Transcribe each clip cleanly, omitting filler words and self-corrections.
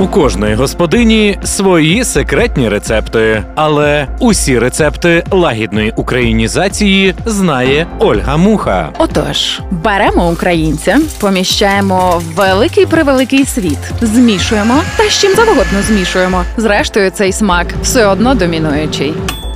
У кожної господині свої секретні рецепти. Але усі рецепти лагідної українізації знає Ольга Муха. Отож, беремо українця, поміщаємо в великий-превеликий світ, змішуємо та з чим завгодно змішуємо. Зрештою, цей смак все одно домінуючий.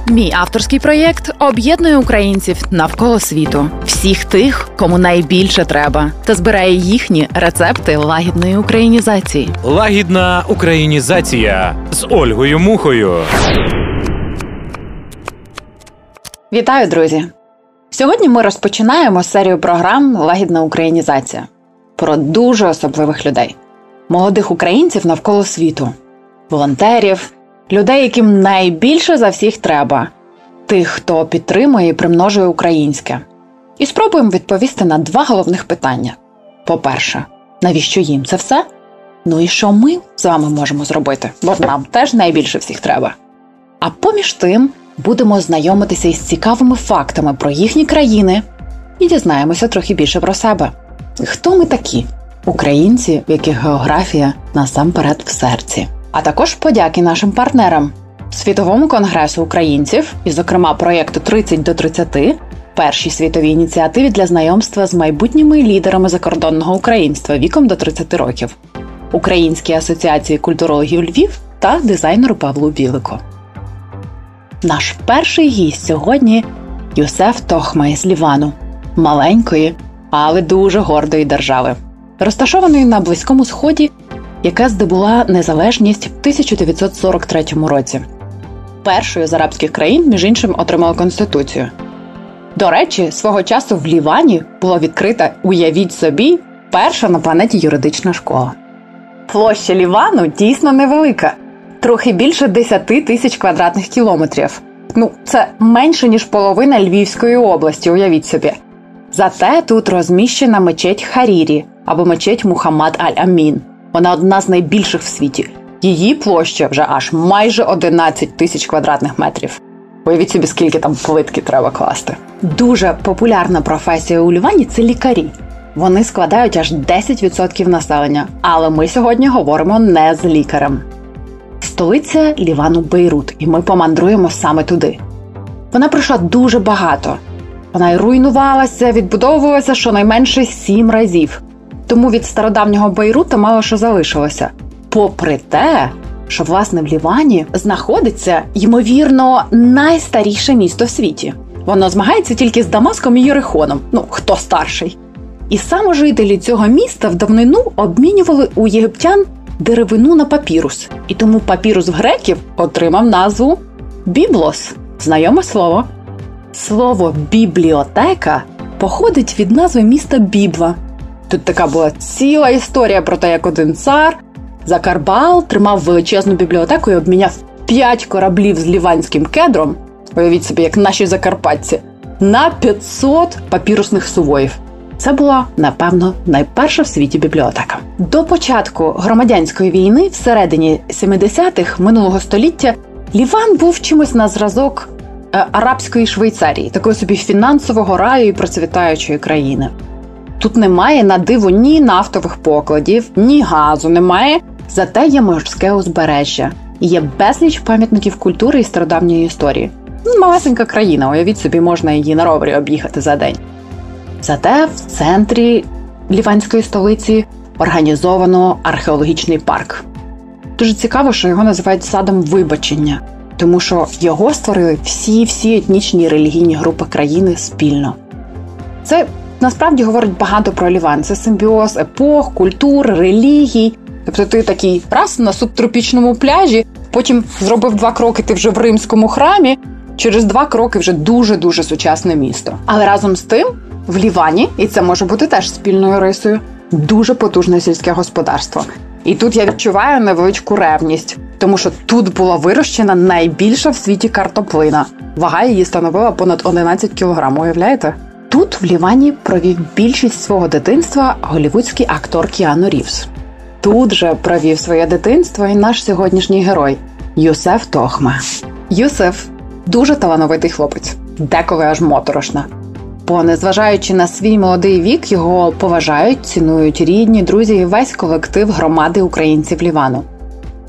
Мій авторський проєкт об'єднує українців навколо світу. Всіх тих, кому найбільше треба. Та збирає їхні рецепти лагідної українізації. Лагідна українізація з Ольгою Мухою. Вітаю, друзі! Сьогодні ми розпочинаємо серію програм «Лагідна українізація» про дуже особливих людей. Молодих українців навколо світу. Волонтерів, людей, яким найбільше за всіх треба. Тих, хто підтримує і примножує українське. І спробуємо відповісти на два головних питання. По-перше, навіщо їм це все? Ну і що ми з вами можемо зробити? Бо нам теж найбільше всіх треба. А поміж тим, будемо знайомитися із цікавими фактами про їхні країни і дізнаємося трохи більше про себе. Хто ми такі? Українці, в яких географія насамперед в серці. А також подяки нашим партнерам – Світовому конгресу українців і, зокрема, проєкту «30 до 30», першій світовій ініціативі для знайомства з майбутніми лідерами закордонного українства віком до 30 років, Українській асоціації культурологів Львів та дизайнеру Павлу Білико. Наш перший гість сьогодні – Юзеф Тохме з Лівану, маленької, але дуже гордої держави, розташованої на Близькому Сході, яка здобула незалежність в 1943 році. Першою з арабських країн, між іншим, отримала Конституцію. До речі, свого часу в Лівані була відкрита, уявіть собі, перша на планеті юридична школа. Площа Лівану дійсно невелика. Трохи більше 10 тисяч квадратних кілометрів. Це менше, ніж половина Львівської області, уявіть собі. Зате тут розміщена мечеть Харірі, або мечеть Мухаммад Аль-Амін. Вона одна з найбільших в світі. Її площа вже аж майже 11 тисяч квадратних метрів. Уявіть собі, скільки там плитки треба класти. Дуже популярна професія у Лівані – це лікарі. Вони складають аж 10% населення. Але ми сьогодні говоримо не з лікарем. Столиця Лівану – Бейрут, і ми помандруємо саме туди. Вона пройшла дуже багато. Вона й руйнувалася, відбудовувалася щонайменше 7 разів. Тому від стародавнього Бейрута мало що залишилося. Попри те, що, власне, в Лівані знаходиться, ймовірно, найстаріше місто в світі. Воно змагається тільки з Дамаском і Єрихоном. Хто старший? І саме жителі цього міста в давнину обмінювали у єгиптян деревину на папірус. І тому папірус в греків отримав назву «біблос». Знайоме слово. Слово «бібліотека» походить від назви міста Бібла. Тут така була ціла історія про те, як один цар Закарбал тримав величезну бібліотеку і обміняв 5 кораблів з ліванським кедром, уявіть собі, як наші закарпатці, на 500 папірусних сувоїв. Це була, напевно, найперша в світі бібліотека. До початку громадянської війни, всередині 70-х минулого століття, Ліван був чимось на зразок арабської Швейцарії, такої собі фінансового раю і процвітаючої країни. Тут немає, на диво, ні нафтових покладів, ні газу немає, зате є морське узбережжя. І є безліч пам'ятників культури і стародавньої історії. Малесенька країна, уявіть собі, можна її на ровері об'їхати за день. Зате в центрі ліванської столиці організовано археологічний парк. Дуже цікаво, що його називають садом вибачення, тому що його створили всі етнічні і релігійні групи країни спільно. Це насправді говорить багато про Ліван. Це симбіоз епох, культур, релігій. Тобто ти такий раз на субтропічному пляжі, потім зробив 2 кроки, ти вже в римському храмі, через 2 кроки вже дуже-дуже сучасне місто. Але разом з тим, в Лівані, і це може бути теж спільною рисою, дуже потужне сільське господарство. І тут я відчуваю невеличку ревність, тому що тут була вирощена найбільша в світі картоплина. Вага її становила понад 11 кілограм, уявляєте? Тут, в Лівані, провів більшість свого дитинства голлівудський актор Кіану Рівз. Тут же провів своє дитинство і наш сьогоднішній герой – Юзеф Тохме. Юзеф – дуже талановитий хлопець, деколи аж моторошна. Бо, незважаючи на свій молодий вік, його поважають, цінують рідні, друзі і весь колектив громади українців Лівану.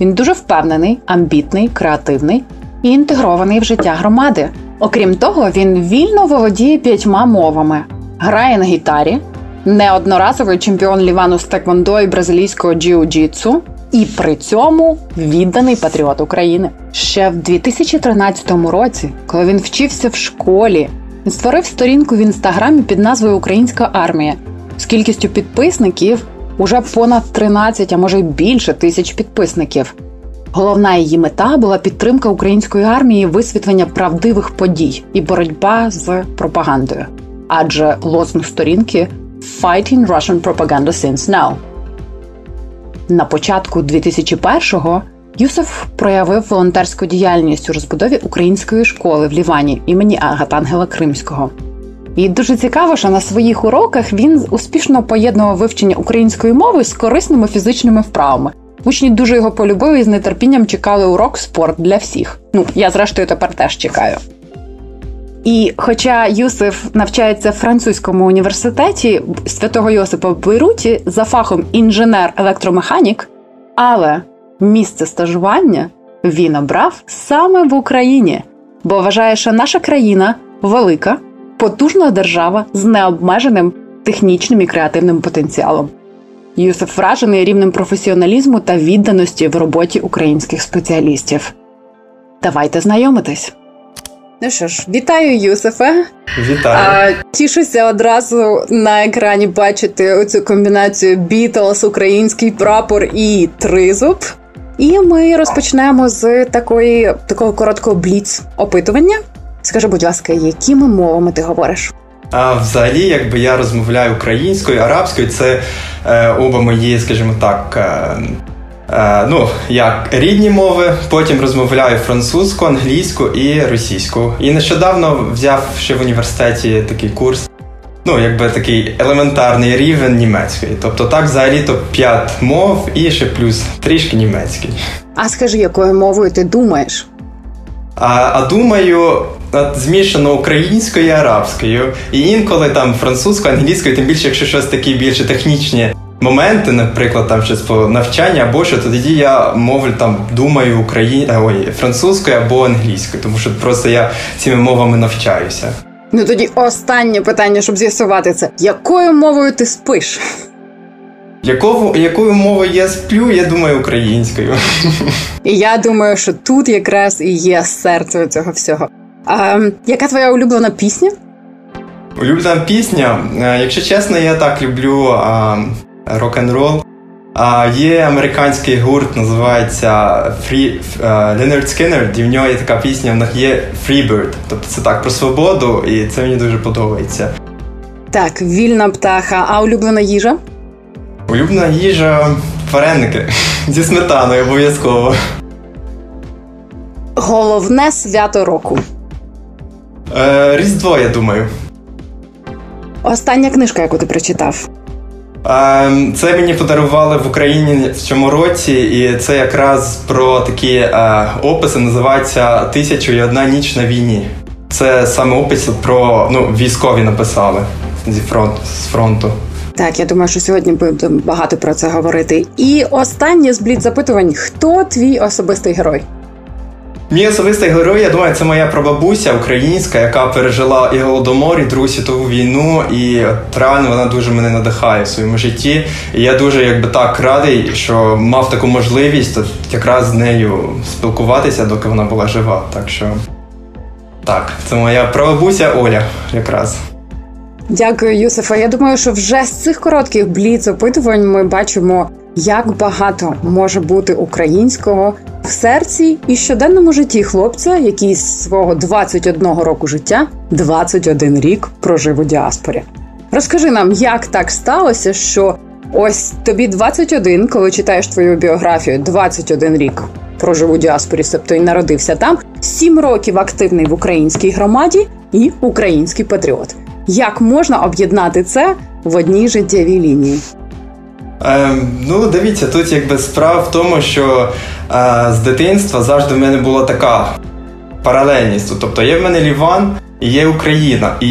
Він дуже впевнений, амбітний, креативний і інтегрований в життя громади. Окрім того, він вільно володіє 5 мовами, грає на гітарі, неодноразовий чемпіон Лівану з теквондо і бразилійського джиу-джитсу, і при цьому відданий патріот України. Ще в 2013 році, коли він вчився в школі, він створив сторінку в Інстаграмі під назвою «Українська армія» з кількістю підписників уже понад 13, а може й більше тисяч підписників. Головна її мета була підтримка української армії, висвітлення правдивих подій і боротьба з пропагандою. Адже лозунг сторінки «Fighting Russian propaganda since now». На початку 2001-го Юзеф проявив волонтерську діяльність у розбудові української школи в Лівані імені Агатангела Кримського. І дуже цікаво, що на своїх уроках він успішно поєднував вивчення української мови з корисними фізичними вправами. Учні дуже його полюбили і з нетерпінням чекали урок «Спорт для всіх». Я зрештою тепер теж чекаю. І хоча Юзеф навчається в французькому університеті Святого Йосипа в Бейруті за фахом інженер-електромеханік, але місце стажування він обрав саме в Україні, бо вважає, що наша країна велика, потужна держава з необмеженим технічним і креативним потенціалом. Юзеф вражений рівнем професіоналізму та відданості в роботі українських спеціалістів. Давайте знайомитись. Ну що ж, вітаю, Юзефе. Вітаю. Тішуся одразу на екрані бачити оцю комбінацію «Бітлз», «Український прапор» і «Тризуб». І ми розпочнемо з такого короткого бліц-опитування. Скажи, будь ласка, якими мовами ти говориш? Взагалі, якби я розмовляю українською, арабською, це оба мої, скажімо так, як рідні мови, потім розмовляю французьку, англійську і російську. І нещодавно взяв ще в університеті такий курс, такий елементарний рівень німецької. Тобто так взагалі то 5 мов і ще плюс трішки німецький. А скажи, якою мовою ти думаєш? А думаю, змішано українською і арабською. І інколи там французькою, англійською, тим більше, якщо щось такі більше технічні моменти, наприклад, там щось по навчанню або що, то тоді я мовлю думаю французькою або англійською, тому що просто я цими мовами навчаюся. Тоді останнє питання, щоб з'ясувати це. Якою мовою ти спиш? Якою мовою я сплю, я думаю, українською. І я думаю, що тут якраз і є серце цього всього. Яка твоя улюблена пісня? Улюблена пісня? Якщо чесно, я так люблю рок-н-рол. Є американський гурт, називається Леонард Скіннер, і в нього є така пісня, в них є Freebird. Тобто це так про свободу, і це мені дуже подобається. Так, вільна птаха. А улюблена їжа? Улюблена їжа – вареники. Зі сметаною обов'язково. Головне свято року? Різдво, я думаю. Остання книжка, яку ти прочитав? Це мені подарували в Україні в цьому році, і це якраз про такі описи, називається «Тисяча і одна ніч на війні». Це саме опис про, військові написали з фронту. Так, я думаю, що сьогодні будемо багато про це говорити. І останнє з бліц-запитувань. Хто твій особистий герой? Мій особистий герой, я думаю, це моя прабабуся українська, яка пережила і Голодомор, і Другу світову війну, і реально вона дуже мене надихає в своєму житті. І я дуже радий, що мав таку можливість якраз з нею спілкуватися, доки вона була жива. Так що, так, це моя прабабуся Оля якраз. Дякую, Юзефе. Я думаю, що вже з цих коротких бліц-опитувань ми бачимо, як багато може бути українського в серці і щоденному житті хлопця, який з свого 21 року життя 21 рік прожив у діаспорі. Розкажи нам, як так сталося, що ось тобі 21, коли читаєш твою біографію, 21 рік прожив у діаспорі, себто й народився там, 7 років активний в українській громаді і український патріот. Як можна об'єднати це в одній життєвій лінії? Дивіться, тут справа в тому, що з дитинства завжди в мене була така паралельність. Тобто є в мене Ліван, і є Україна. І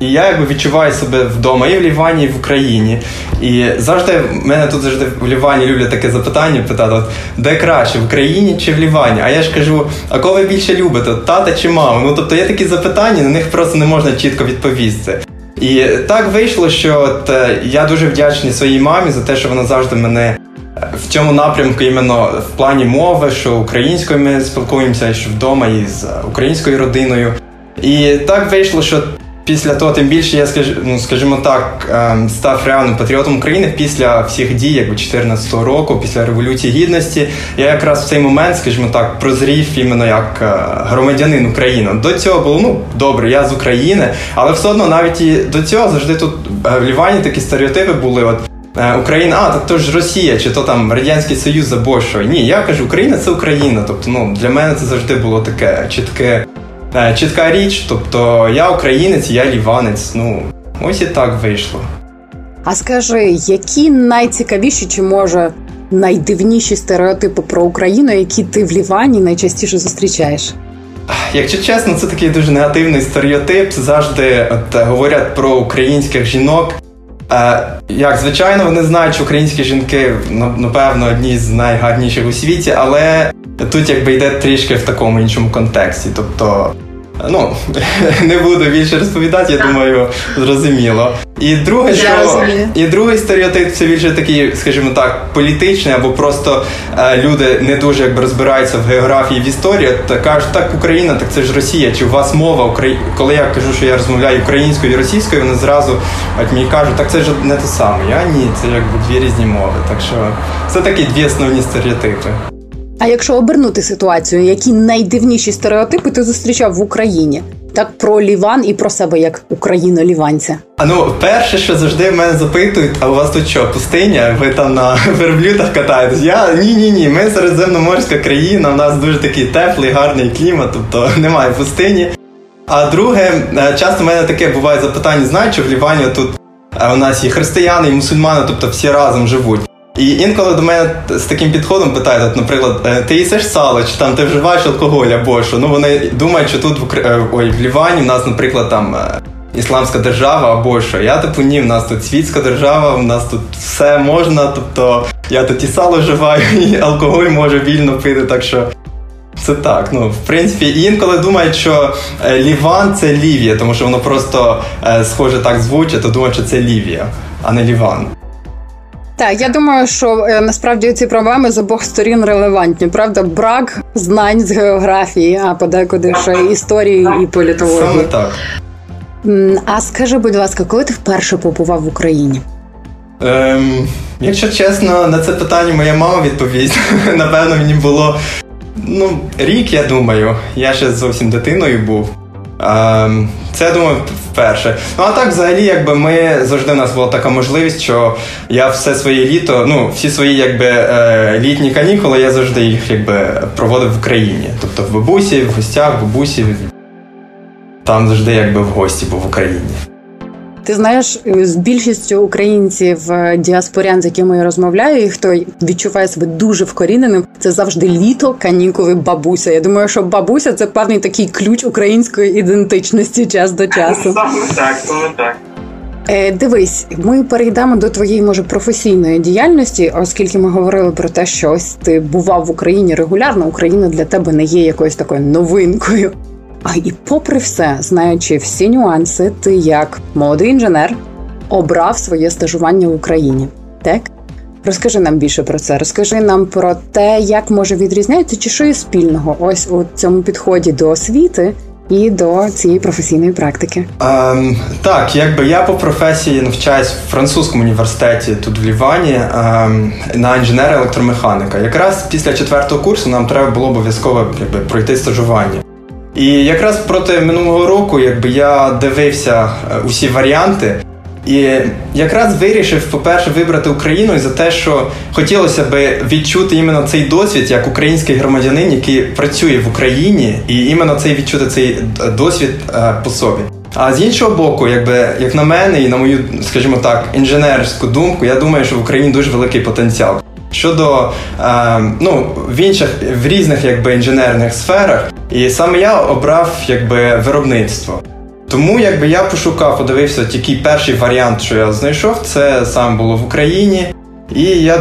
я якби відчуваю себе вдома і в Лівані, і в Україні. І завжди, мене тут завжди в Лівані люблять таке запитання, питати, от, де краще, в Україні чи в Лівані? А я ж кажу, а кого ви більше любите, тата чи мама? Ну, тобто є такі запитання, на них просто не можна чітко відповісти. І так вийшло, що от, я дуже вдячний своїй мамі за те, що вона завжди мене в цьому напрямку, іменно в плані мови, що українською ми спілкуємося, що вдома і з українською родиною. І так вийшло, що після того, тим більше я, скажімо так, став реальним патріотом України після всіх дій, якби 14-го року, після Революції Гідності. Я якраз в цей момент, скажімо так, прозрів іменно як громадянин України. До цього було, ну, добре, я з України, але все одно навіть і до цього завжди тут в Лівані такі стереотипи були, от, Україна, так то ж Росія, чи то там Радянський Союз заборщує. Ні, я кажу, Україна – це Україна. Тобто, ну, для мене це завжди було таке чітка річ. Тобто, я українець, я ліванець. Ну, ось і так вийшло. А скажи, які найцікавіші чи, може, найдивніші стереотипи про Україну, які ти в Лівані найчастіше зустрічаєш? Якщо чесно, це такий дуже негативний стереотип. Завжди говорять про українських жінок. Як звичайно, вони знають, що українські жінки, напевно, одні з найгарніших у світі, але тут якби йде трішки в такому іншому контексті. Тобто, ну, не буду більше розповідати, я думаю, зрозуміло. І другий стереотип – це більше такий, скажімо так, політичний, або просто люди не дуже якби розбираються в географії, в історії, та кажуть, так, Україна, так це ж Росія, чи у вас мова, коли я кажу, що я розмовляю українською і російською, вони зразу мені кажуть, так це ж не те саме, я ні, це якби дві різні мови, так що це такі дві основні стереотипи. А якщо обернути ситуацію, які найдивніші стереотипи ти зустрічав в Україні? Так про Ліван і про себе як україно-ліванця. Ну, перше, що завжди мене запитують, а у вас тут що, пустиня? Ви там на верблюдах катаєтесь? Ні, ми середземноморська країна, у нас дуже такий теплий, гарний клімат, тобто немає пустині. А друге, часто в мене таке буває запитання, знаєш, що в Лівані тут у нас і християни, і мусульмани, тобто всі разом живуть. І інколи до мене з таким підходом питають, от, наприклад, ти їсиш сало, чи там ти вживаєш алкоголь або що? Ну, вони думають, що тут в Лівані в нас, наприклад, там ісламська держава або що. Я типу, ні, в нас тут світська держава, в нас тут все можна, тобто я тут і сало вживаю, і алкоголь можу вільно пити, так що це так. Ну, в принципі, інколи думають, що Ліван – це Лівія, тому що воно просто схоже так звучить, то думають, що це Лівія, а не Ліван. Так, я думаю, що насправді ці проблеми з обох сторін релевантні. Правда, брак знань з географії, а подекуди ще і історії, і політології. Саме так. А скажи, будь ласка, коли ти вперше побував в Україні? Якщо чесно, на це питання моя мама відповість. Напевно, мені було рік, я думаю. Я ще зовсім дитиною був. Це, я думаю, вперше. Ну, а так, взагалі, якби завжди в нас була така можливість, що я все своє літо, всі свої, якби, літні канікули, я завжди їх, якби, проводив в Україні. Тобто в бабусі, в гостях, бабусі. Там завжди, якби, в гості був в Україні. Ти знаєш, з більшістю українців, діаспорян, з якими я розмовляю, і хто відчуває себе дуже вкоріненим, це завжди літо, канікули, бабуся. Я думаю, що бабуся – це певний такий ключ української ідентичності час до часу. Саме так. Дивись, ми перейдемо до твоєї, може, професійної діяльності, оскільки ми говорили про те, що ось ти бував в Україні регулярно, Україна для тебе не є якоюсь такою новинкою. А і попри все, знаючи всі нюанси, ти як молодий інженер обрав своє стажування в Україні, так? Розкажи нам більше про це, розкажи нам про те, як може відрізняється чи що є спільного ось у цьому підході до освіти і до цієї професійної практики. Так, якби я по професії навчаюсь в французькому університеті тут в Лівані на інженера-електромеханіка. Якраз після 4-го курсу нам треба було обов'язково пройти стажування. І якраз проти минулого року, якби, я дивився усі варіанти і якраз вирішив, по-перше, вибрати Україну за те, що хотілося би відчути іменно цей досвід як український громадянин, який працює в Україні, і іменно цей досвід по собі. А з іншого боку, якби, як на мене і на мою, скажімо так, інженерську думку, я думаю, що в Україні дуже великий потенціал. Щодо в різних, якби, інженерних сферах, і саме я обрав, якби, виробництво. Тому якби я пошукав, подивився, який перший варіант, що я знайшов, це сам було в Україні. І я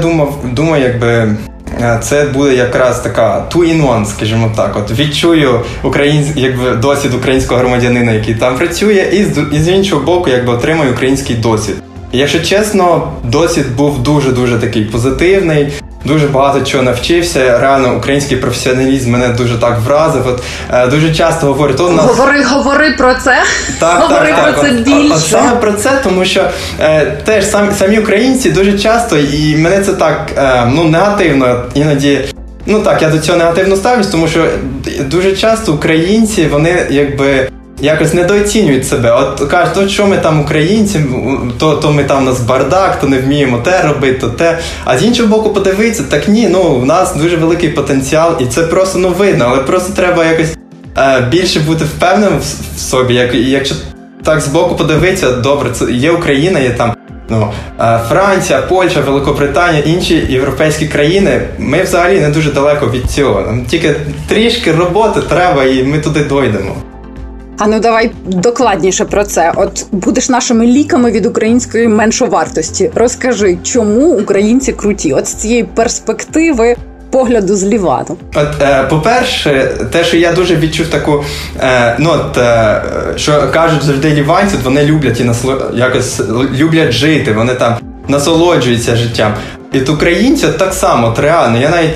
думаю, якби це буде якраз така two-in-one, скажімо так. От відчую якби досвід українського громадянина, який там працює, і з іншого боку, якби отримую український досвід. І, якщо чесно, досвід був дуже-дуже такий позитивний. Дуже багато чого навчився, реально український професіоналізм мене дуже так вразив. От дуже часто говорять, то нас... Говори про це. Так, говори так, про це більше. Саме про це, тому що теж самі українці дуже часто, і мене це так негативно іноді. Ну так, я до цього негативно ставлюсь, тому що дуже часто українці, вони якби якось недооцінюють себе. От кажуть, що ми там українці, то ми там у нас бардак, то не вміємо те робити, то те. А з іншого боку подивитися, так ні, в нас дуже великий потенціал, і це просто видно, але просто треба якось більше бути впевненим в собі. Якщо так збоку подивитися, добре, це є Україна, є там Франція, Польща, Великобританія, інші європейські країни, ми взагалі не дуже далеко від цього. Нам тільки трішки роботи треба, і ми туди дійдемо. А давай докладніше про це. От будеш нашими ліками від української меншовартості. Розкажи, чому українці круті? От з цієї перспективи погляду з Лівану. От, по-перше, те, що я дуже відчув таку, що кажуть завжди ліванці, вони люблять і якось люблять жити, вони там насолоджуються життям. І від українців так само, от реально. Я навіть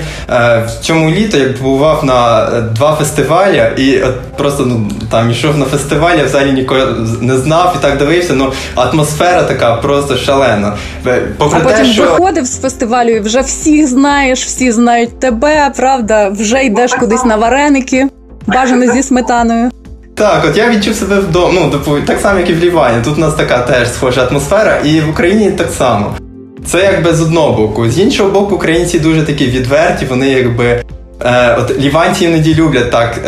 в цьому літо як побував на два фестивалі, і от просто там йшов на фестивалі, я взагалі нікого не знав і так дивився, атмосфера така просто шалена. Попри потім виходив з фестивалю і вже всіх знаєш, всі знають тебе, правда? Вже йдеш кудись на вареники, бажано зі сметаною. Так, от я відчув себе вдома, так само, як і в Лівані. Тут у нас така теж схожа атмосфера, і в Україні так само. Це якби з одного боку. З іншого боку, українці дуже такі відверті, вони якби... ліванці іноді люблять так,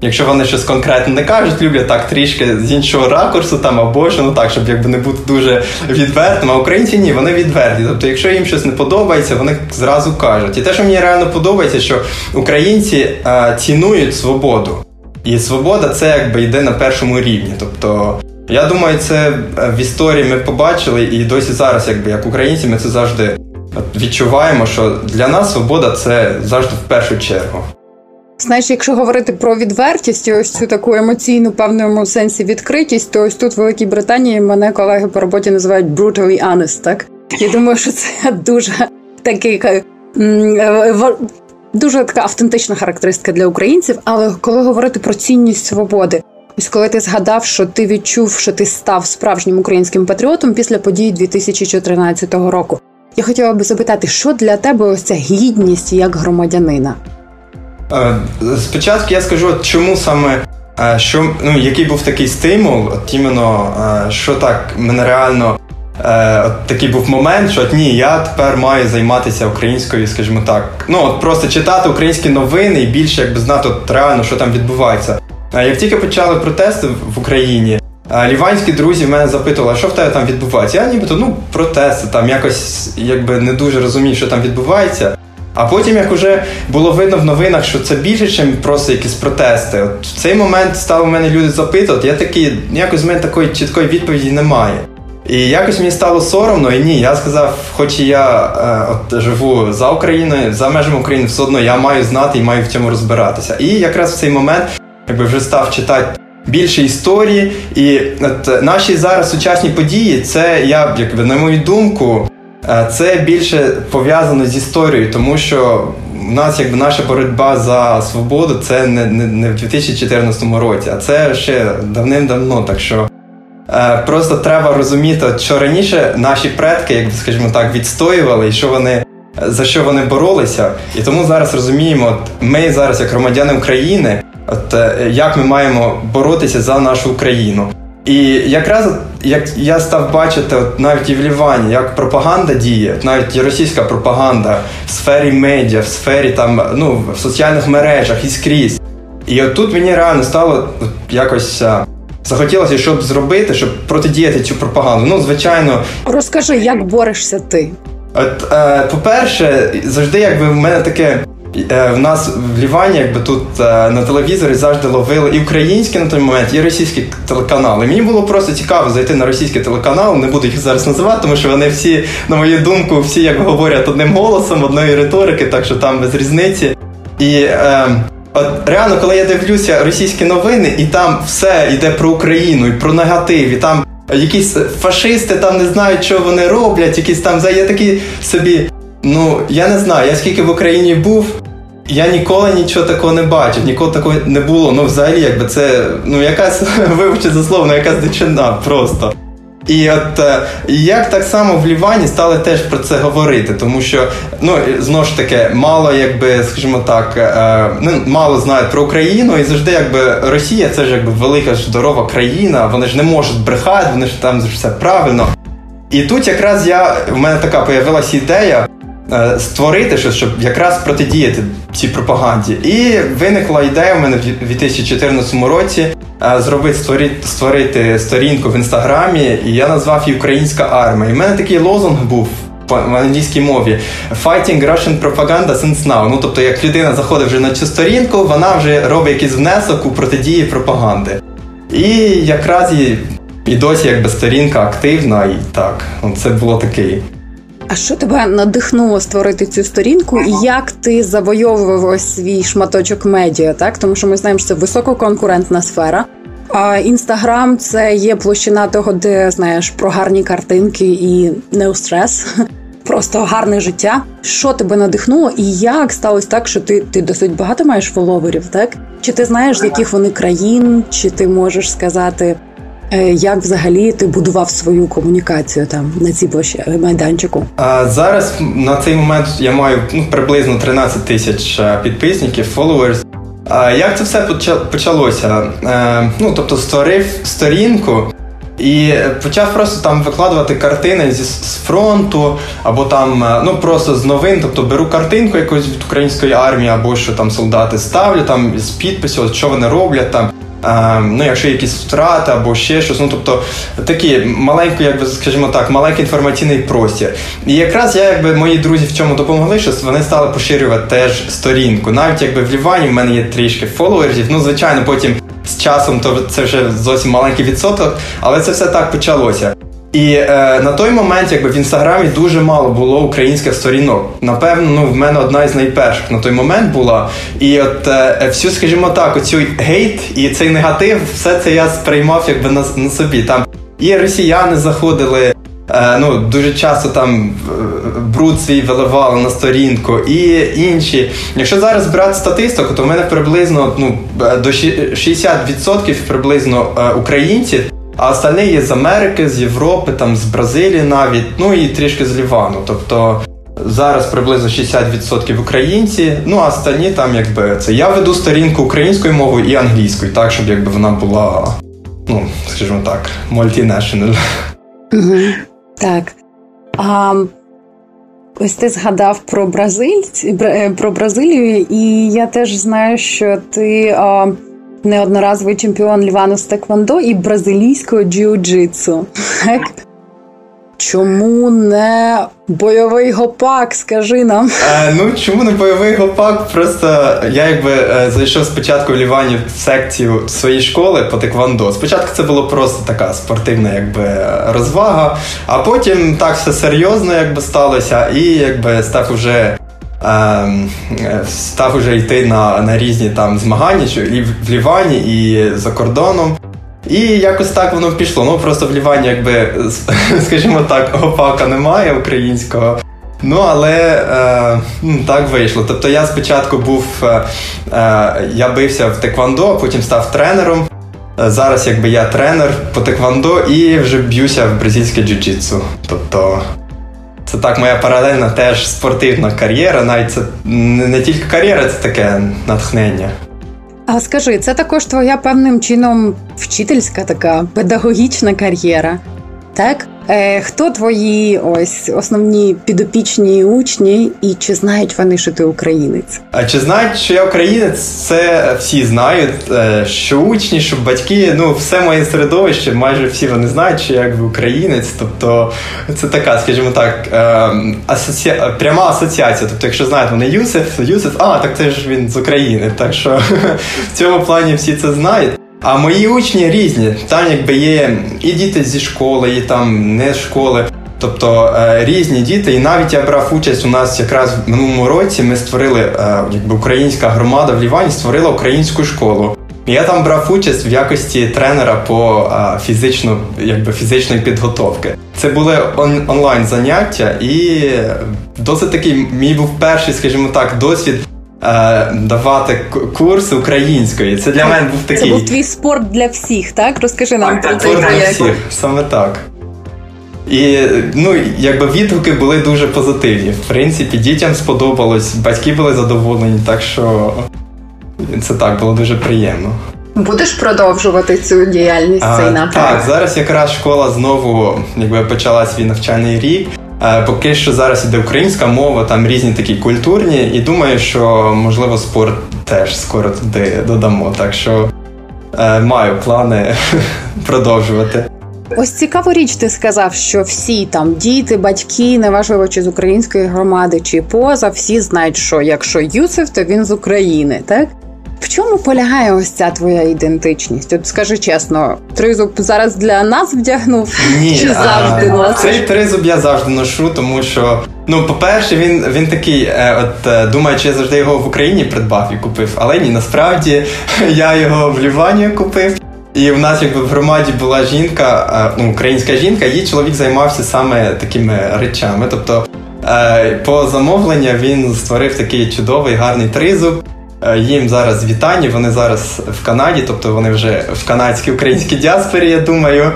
якщо вони щось конкретно не кажуть, люблять так трішки з іншого ракурсу там, або що, щоб якби не бути дуже відвертим. А українці ні, вони відверті. Тобто, якщо їм щось не подобається, вони зразу кажуть. І те, що мені реально подобається, що українці цінують свободу. І свобода це якби йде на першому рівні. Тобто... Я думаю, це в історії ми побачили, і досі зараз, якби як українці, ми це завжди відчуваємо, що для нас свобода – це завжди в першу чергу. Знаєш, якщо говорити про відвертість і ось цю таку емоційну, певному сенсі відкритість, то ось тут в Великій Британії мене колеги по роботі називають brutally honest, так? Я думаю, що це дуже такий... дуже така автентична характеристика для українців, але коли говорити про цінність свободи, ось коли ти згадав, що ти відчув, що ти став справжнім українським патріотом після подій 2014 року. Я хотіла би запитати, що для тебе ось ця гідність як громадянина? Спочатку я скажу, чому саме, який був такий стимул, що так мене реально, такий був момент, що я тепер маю займатися українською, скажімо так. Просто читати українські новини і більше знати реально, що там відбувається. Як тільки почали протести в Україні, ліванські друзі в мене запитували, що в тебе там відбувається. Я нібито, протести, там якось не дуже розумію, що там відбувається. А потім, як уже було видно в новинах, що це більше, ніж просто якісь протести. От в цей момент стали мене люди запитувати, якось в мене такої чіткої відповіді немає. І якось мені стало соромно, і я сказав, хоч і я живу за Україною, за межами України, все одно я маю знати і маю в цьому розбиратися. І якраз в цей момент вже став читати більше історії, і наші зараз сучасні події, це, на мою думку, це більше пов'язано з історією, тому що в нас наша боротьба за свободу це не в 2014 році, а це ще давним-давно, так що просто треба розуміти, що раніше наші предки, скажімо так, відстоювали, і за що вони боролися, і тому зараз розуміємо, ми зараз як громадяни України, як ми маємо боротися за нашу Україну. І якраз як я став бачити навіть і в Лівані, як пропаганда діє, навіть і російська пропаганда в сфері медіа, в сфері в соціальних мережах і скрізь. І тут мені реально стало якось захотілося, щоб зробити, щоб протидіяти цю пропаганду. Звичайно... Розкажи, як борешся ти? По-перше, завжди в мене таке... В нас в Лівані, якби тут на телевізорі завжди ловили і українські на той момент, і російські телеканали. Мені було просто цікаво зайти на російські телеканали, не буду їх зараз називати, тому що вони всі, на мою думку, всі як говорять одним голосом, одної риторики, так що там без різниці. І от реально, коли я дивлюся російські новини, і там все йде про Україну, і про негатив, і там якісь фашисти там не знають, що вони роблять, якісь там, я такий собі, ну, я не знаю, я скільки в Україні був, я ніколи нічого такого не бачив, ніколи такого не було, ну взагалі, якби це, ну якась, вибачте за слово, якась дичина просто. І от як так само в Лівані стали теж про це говорити, тому що, ну, знову ж таки, мало, якби, скажімо так, мало знають про Україну, і завжди, якби, Росія, це ж, якби, велика, здорова країна, вони ж не можуть брехати, вони ж там все правильно. І тут якраз в мене така появилася ідея, створити щось, щоб якраз протидіяти цій пропаганді. І виникла ідея в мене в 2014 році створити сторінку в Інстаграмі, і я назвав її «Українська армія». І в мене такий лозунг був в англійській мові «Fighting Russian propaganda since now». Ну, тобто, як людина заходить вже на цю сторінку, вона вже робить якийсь внесок у протидії пропаганди. І якраз і досі, якби, сторінка активна, і так, це було такий. А що тебе надихнуло створити цю сторінку, і як ти завойовував свій шматочок медіа, так? Тому що ми знаємо, що це висококонкурентна сфера. А Інстаграм – це є площина того, де, знаєш, про гарні картинки і не у стрес, просто гарне життя. Що тебе надихнуло, і як сталося так, що ти досить багато маєш фоловерів, так? Чи ти знаєш, з яких вони країн, чи ти можеш сказати, як взагалі ти будував свою комунікацію там на цій площі майданчику? Зараз на цей момент я маю приблизно 13 тисяч підписників, фоловерів. Як це все почалося? Тобто створив сторінку і почав просто там викладувати картини з фронту або там, просто з новин, тобто беру картинку якусь від української армії або що там солдати ставлю там з підписів, що вони роблять там. Якщо якісь втрати або ще щось, тобто такий маленький, маленький інформаційний простір. І якраз мої друзі в цьому допомогли, що вони стали поширювати теж сторінку. Навіть в Лівані в мене є трішки фоловерів, звичайно, потім з часом то це вже зовсім маленький відсоток, але це все так почалося. І на той момент, в Інстаграмі дуже мало було українських сторінок. Напевно, в мене одна із найперших на той момент була. І от всю, оцю гейт і цей негатив, все це я сприймав на собі. Там і росіяни заходили, дуже часто там бруд свій виливали на сторінку, і інші. Якщо зараз брати статистику, то в мене приблизно до 60% приблизно українців, а остальні є з Америки, з Європи, там, з Бразилії навіть, і трішки з Лівану. Тобто зараз приблизно 60% українці, а остальні там, це. Я веду сторінку українською мовою і англійською, так, щоб, вона була, multinational. Так. Ось ти згадав про Бразилію, і я теж знаю, що ти... неодноразовий чемпіон Лівану з теквондо і бразилійського джиу-джитсу. Чому не бойовий гопак, скажи нам? Чому не бойовий гопак? Просто я зайшов спочатку в Лівані в секцію своєї школи по теквондо. Спочатку це було просто така спортивна розвага, а потім так все серйозно сталося і став уже йти на різні там змагання, і в Лівані, і за кордоном. І якось так воно пішло. Просто в Лівані, гопака немає українського. Але так вийшло. Тобто я спочатку я бився в теквондо, потім став тренером. Зараз я тренер по теквондо і вже б'юся в бразильське джиу-джитсу. Тобто... Це так, моя паралельна теж спортивна кар'єра, навіть це не тільки кар'єра, це таке натхнення. А скажи, це також твоя певним чином вчительська така педагогічна кар'єра, так? Хто твої ось основні підопічні учні, і чи знають вони, що ти українець? А чи знають, що я українець? Це всі знають, що учні, що батьки, ну все моє середовище, майже всі вони знають, що я якби українець. Тобто це така, скажімо так, пряма асоціація. Тобто, якщо знають вони Юзеф, а так це ж він з України. Так що в цьому плані всі це знають. А мої учні різні. Там якби є і діти зі школи, і там не з школи. Тобто різні діти. І навіть я брав участь у нас якраз в минулому році. Ми створили, якби українська громада в Лівані створила українську школу. І я там брав участь в якості тренера по фізичної підготовки. Це були онлайн заняття, і досить такий мій був перший, скажімо так, досвід давати курс української. Це для мене був такий... Це був твій спорт для всіх, так? Розкажи нам про це. Спорт для всіх, саме так. І, ну, якби відгуки були дуже позитивні. В принципі, дітям сподобалось, батьки були задоволені, так що це так, було дуже приємно. Будеш продовжувати цю діяльність, цей напрямок? Так, зараз якраз школа знову, якби почала свій навчальний рік. Поки що зараз іде українська мова, там різні такі культурні, і думаю, що, можливо, спорт теж скоро туди додамо. Так що маю плани продовжувати. Ось цікаву річ ти сказав, що всі там діти, батьки, неважливо чи з української громади, чи поза, всі знають, що якщо Юзеф, то він з України, так? В чому полягає ось ця твоя ідентичність? От скажи чесно, тризуб зараз для нас вдягнув? Ні, чи завжди носиш? Цей тризуб я завжди ношу, тому що, ну, по-перше, він такий, думаю, чи я завжди його в Україні придбав і купив, але ні, насправді я його в Лівані купив. І в нас якби в громаді була жінка, українська жінка, її чоловік займався саме такими речами. Тобто по замовленню він створив такий чудовий, гарний тризуб. Їм зараз вітання, вони зараз в Канаді, тобто вони вже в канадській українській діаспорі, я думаю,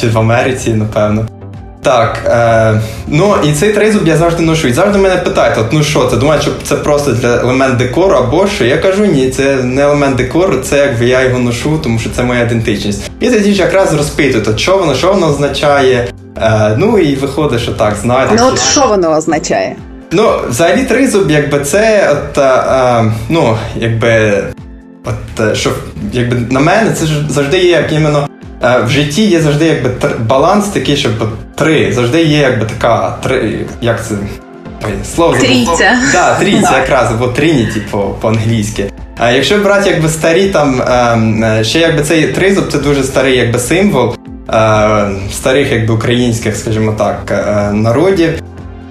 чи в Америці, напевно. Так, ну і цей тризуб я завжди ношу. І завжди мене питають, от, ну що, ти думаєш, що це просто для елемент декору або що? Я кажу, ні, це не елемент декору, це якби я його ношу, тому що це моя ідентичність. І тоді ж якраз розпитують, от що воно означає, ну і виходить, що так, знаєте. Ну от що воно означає? Ну, взагалі, тризуб, якби це, що, якби на мене, це ж завжди є, як іменно, в житті є завжди, якби, баланс такий, щоб три, завжди є, якби, така, три, як це, слово? Трійця. Так, трійця якраз, або трініті по-англійськи. А якщо брати, якби, старі, там, ще, якби, цей тризуб, це дуже старий, якби, символ старих, якби, українських, скажімо так, народів.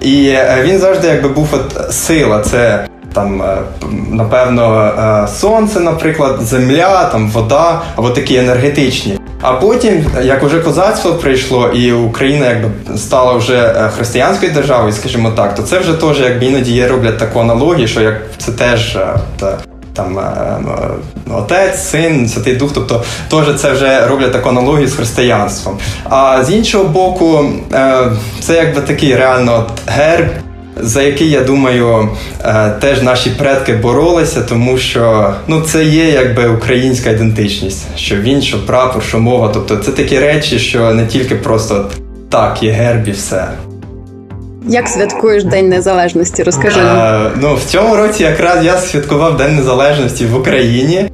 І він завжди якби був от сила, це там, напевно, сонце, наприклад, земля, там вода, або такі енергетичні. А потім, як уже козацтво прийшло, і Україна якби стала вже християнською державою, скажімо так, то це вже теж якби іноді роблять таку аналогію, що як це теж там Отець, Син, Святий Дух, тобто теж це вже роблять таку аналогію з християнством. А з іншого боку, це якби такий реально герб, за який, я думаю, теж наші предки боролися, тому що ну, це є якби українська ідентичність, що він, що прапор, що мова, тобто це такі речі, що не тільки просто так, є герб і все. Як святкуєш День Незалежності? Розкажи нам. Ну, в цьому році якраз я святкував День Незалежності в Україні.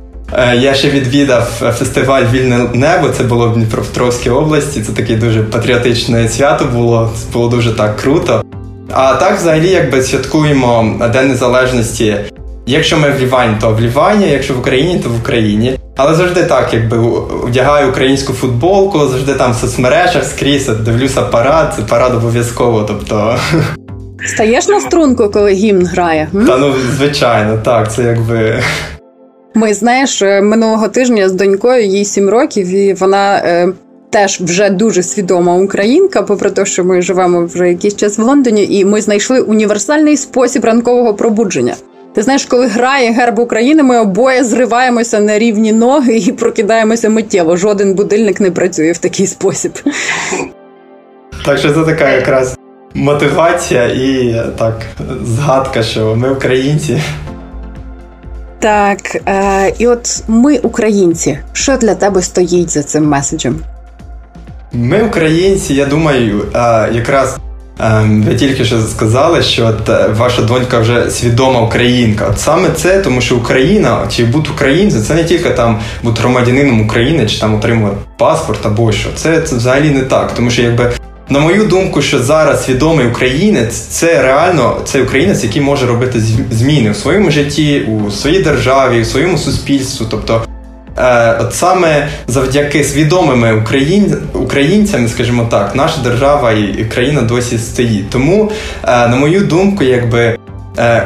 Я ще відвідав фестиваль «Вільне небо», це було в Дніпропетровській області, це таке дуже патріотичне свято було, було дуже так круто. А так взагалі якби святкуємо День Незалежності, якщо ми в Лівані, то в Лівані, якщо в Україні, то в Україні. Але завжди так, якби вдягаю українську футболку, завжди там в соцмережах скрізь, дивлюся парад, це парад обов'язково, тобто... Стаєш на струнку, коли гімн грає? Та ну, звичайно, так, це якби... Ми, знаєш, минулого тижня з донькою, їй 7 років, і вона теж вже дуже свідома українка, попри те, що ми живемо вже якийсь час в Лондоні, і ми знайшли універсальний спосіб ранкового пробудження. Ти знаєш, коли грає герб України, ми обоє зриваємося на рівні ноги і прокидаємося миттєво. Жоден будильник не працює в такий спосіб. Так що це така якраз мотивація і так згадка, що ми українці. Так, і от ми українці. Що для тебе стоїть за цим меседжем? Ми, українці, я думаю, якраз ви тільки що сказали, що ваша донька вже свідома українка. От саме це, тому що Україна, чи бути українцем, це не тільки там бути громадянином України, чи там отримувати паспорт або що. Це взагалі не так, тому що якби. На мою думку, що зараз свідомий українець – це реально цей українець, який може робити зміни у своєму житті, у своїй державі, у своєму суспільству. Тобто, от саме завдяки свідомим українцям, скажімо так, наша держава і країна досі стоїть. Тому, на мою думку, якби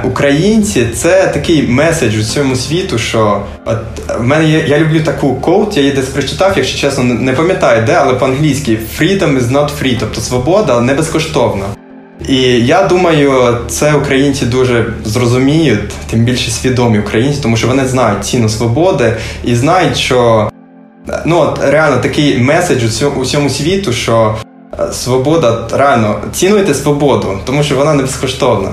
українці – це такий меседж у цьому світу, що от в мене я люблю таку коут, я її десь прочитав, якщо чесно, не пам'ятаю де, але по-англійськи «Freedom is not free», тобто свобода не безкоштовна. І я думаю, це українці дуже зрозуміють, тим більше свідомі українці, тому що вони знають ціну свободи і знають, що от реально такий меседж у всьому світу, що свобода, реально цінуйте свободу, тому що вона не безкоштовна.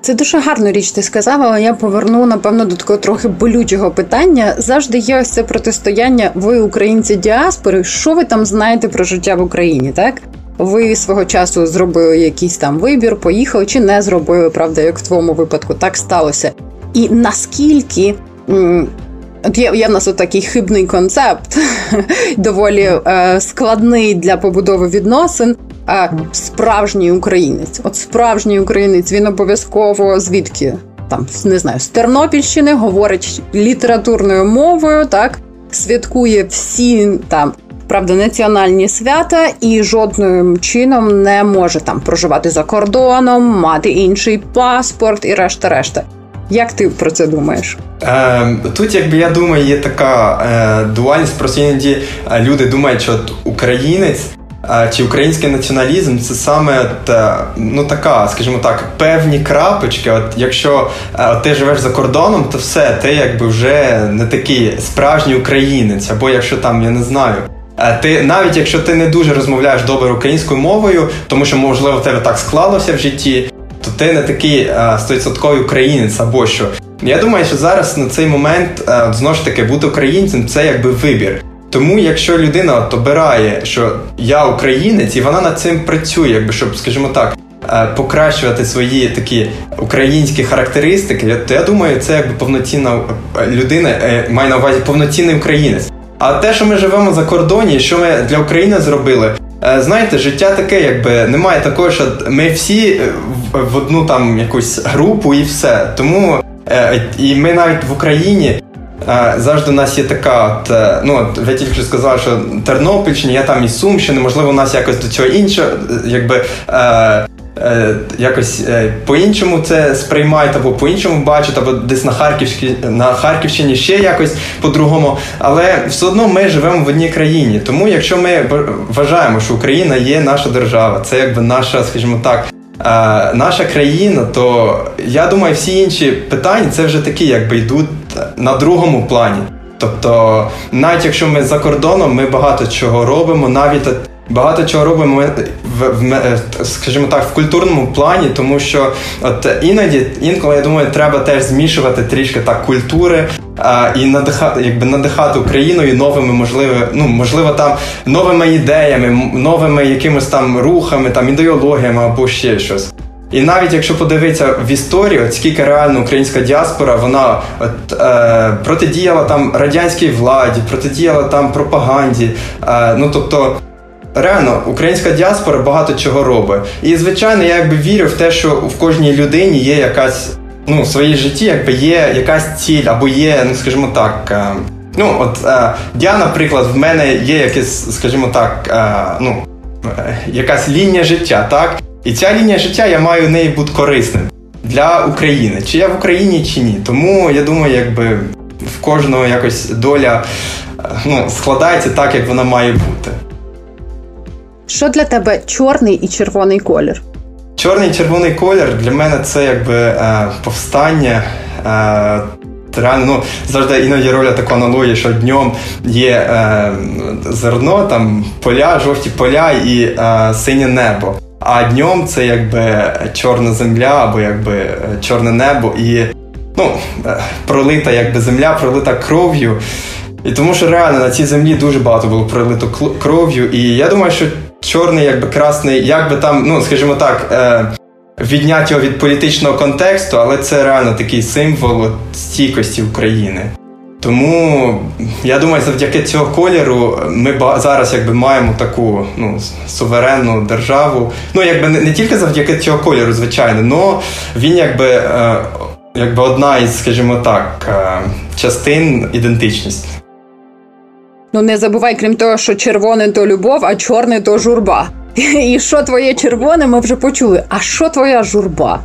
Це дуже гарну річ ти сказав, але я поверну, напевно, до такого трохи болючого питання. Завжди є ось це протистояння «Ви, українці діаспори, що ви там знаєте про життя в Україні, так? Ви свого часу зробили якийсь там вибір, поїхали чи не зробили, правда, як в твоєму випадку, так сталося». І наскільки... От є в нас отакий хибний концепт, доволі складний для побудови відносин, справжній українець. От справжній українець, він обов'язково звідки? Там, не знаю, з Тернопільщини, говорить літературною мовою, так, святкує всі там, правда, національні свята і жодним чином не може там проживати за кордоном, мати інший паспорт і решта-решта. Як ти про це думаєш? Тут, якби, я думаю, є така дуальність. Просто іноді люди думають, що от українець чи український націоналізм – це саме от, така, скажімо так, певні крапочки. От якщо ти живеш за кордоном, то все, ти якби вже не такий справжній українець. Або якщо там, я не знаю, ти, навіть якщо ти не дуже розмовляєш добре українською мовою, тому що, можливо, в тебе так склалося в житті, то ти не такий 100% українець або що. Я думаю, що зараз на цей момент, знову ж таки, бути українцем – це якби вибір. Тому якщо людина от обирає, що я українець, і вона над цим працює, якби, щоб, скажімо так, покращувати свої такі українські характеристики, то я думаю, це якби повноцінна людина, має на увазі повноцінний українець. А те, що ми живемо за кордоні, що ми для України зробили, знаєте, життя таке, якби немає такого, що ми всі в одну там якусь групу і все. Тому і ми навіть в Україні завжди у нас є така, ви тільки сказали, що Тернопільщина, я там із Сумщини, можливо, у нас якось до цього інше, якби якось по-іншому це сприймають, або по-іншому бачать, або десь на Харківщині ще якось по-другому. Але все одно ми живемо в одній країні. Тому якщо ми вважаємо, що Україна є наша держава, це якби наша, скажімо так, наша країна, то я думаю, всі інші питання це вже такі, якби йдуть на другому плані. Тобто, навіть якщо ми за кордоном, ми багато чого робимо, навіть багато чого робимо, скажімо так, в культурному плані, тому що от інколи, я думаю, треба теж змішувати трішки так культури і надихати Україною новими, можливо, там новими ідеями, новими якимось там рухами, там ідеологіями або ще щось. І навіть якщо подивитися в історію, от скільки реально українська діаспора, вона от, протидіяла там радянській владі, протидіяла там пропаганді, тобто реально, українська діаспора багато чого робить. І, звичайно, я якби вірю в те, що в кожній людині є якась, в своїй житті якби є якась ціль, або є, скажімо так, я, наприклад, в мене є якесь, скажімо так, якась лінія життя, так? І ця лінія життя, я маю в неї бути корисним для України. Чи я в Україні, чи ні. Тому, я думаю, якби в кожного якось доля, складається так, як вона має бути. Що для тебе чорний і червоний колір? Чорний і червоний колір для мене це якби повстання. Завжди іноді роблять таку аналогію, що днем є зерно, там поля, жовті поля і синє небо. А днем це якби чорна земля або якби чорне небо і пролита якби земля, пролита кров'ю. І тому що реально на цій землі дуже багато було пролито кров'ю. І я думаю, що чорний, якби красний, якби там, ну, скажімо так, віднять його від політичного контексту, але це реально такий символ стійкості України. Тому, я думаю, завдяки цього кольору ми зараз якби маємо таку, ну, суверенну державу. Ну, якби не тільки завдяки цього кольору, звичайно, але він якби одна із, скажімо так, частин ідентичності. Ну, не забувай, крім того, що червоне – то любов, а чорне – то журба. І що твоє червоне, ми вже почули. А що твоя журба?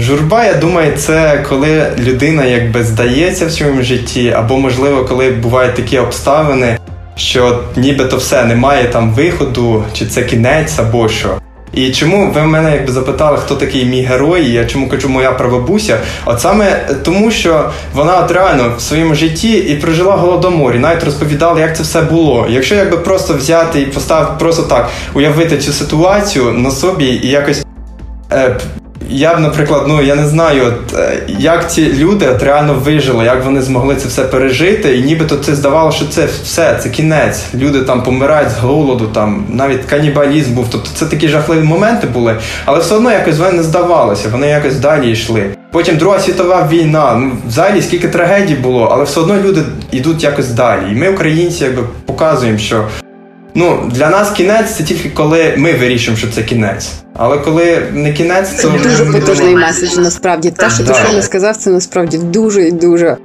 Журба, я думаю, це коли людина якби здається в своєму житті, або, можливо, коли бувають такі обставини, що нібито все, немає там виходу, чи це кінець, або що. І чому ви мене якби запитали, хто такий мій герой, і я чому кажу моя прабабуся? От саме тому, що вона от реально в своєму житті і прожила голодомор, і навіть розповідала, як це все було. Якщо якби просто взяти і поставити, просто так уявити цю ситуацію на собі і якось. Я б, наприклад, ну, я не знаю, от, як ці люди от реально вижили, як вони змогли це все пережити, і нібито це здавалося, що це все, це кінець. Люди там помирають з голоду, там, навіть канібалізм був, тобто це такі жахливі моменти були, але все одно якось вони не здавалися, вони якось далі йшли. Потім Друга світова війна, ну, взагалі скільки трагедій було, але все одно люди йдуть якось далі. І ми, українці, якби показуємо, що, ну, для нас кінець – це тільки коли ми вирішимо, що це кінець. Але коли не кінець, це дуже потужний меседж, насправді. Те, що ти щойно сказав, це насправді дуже і дуже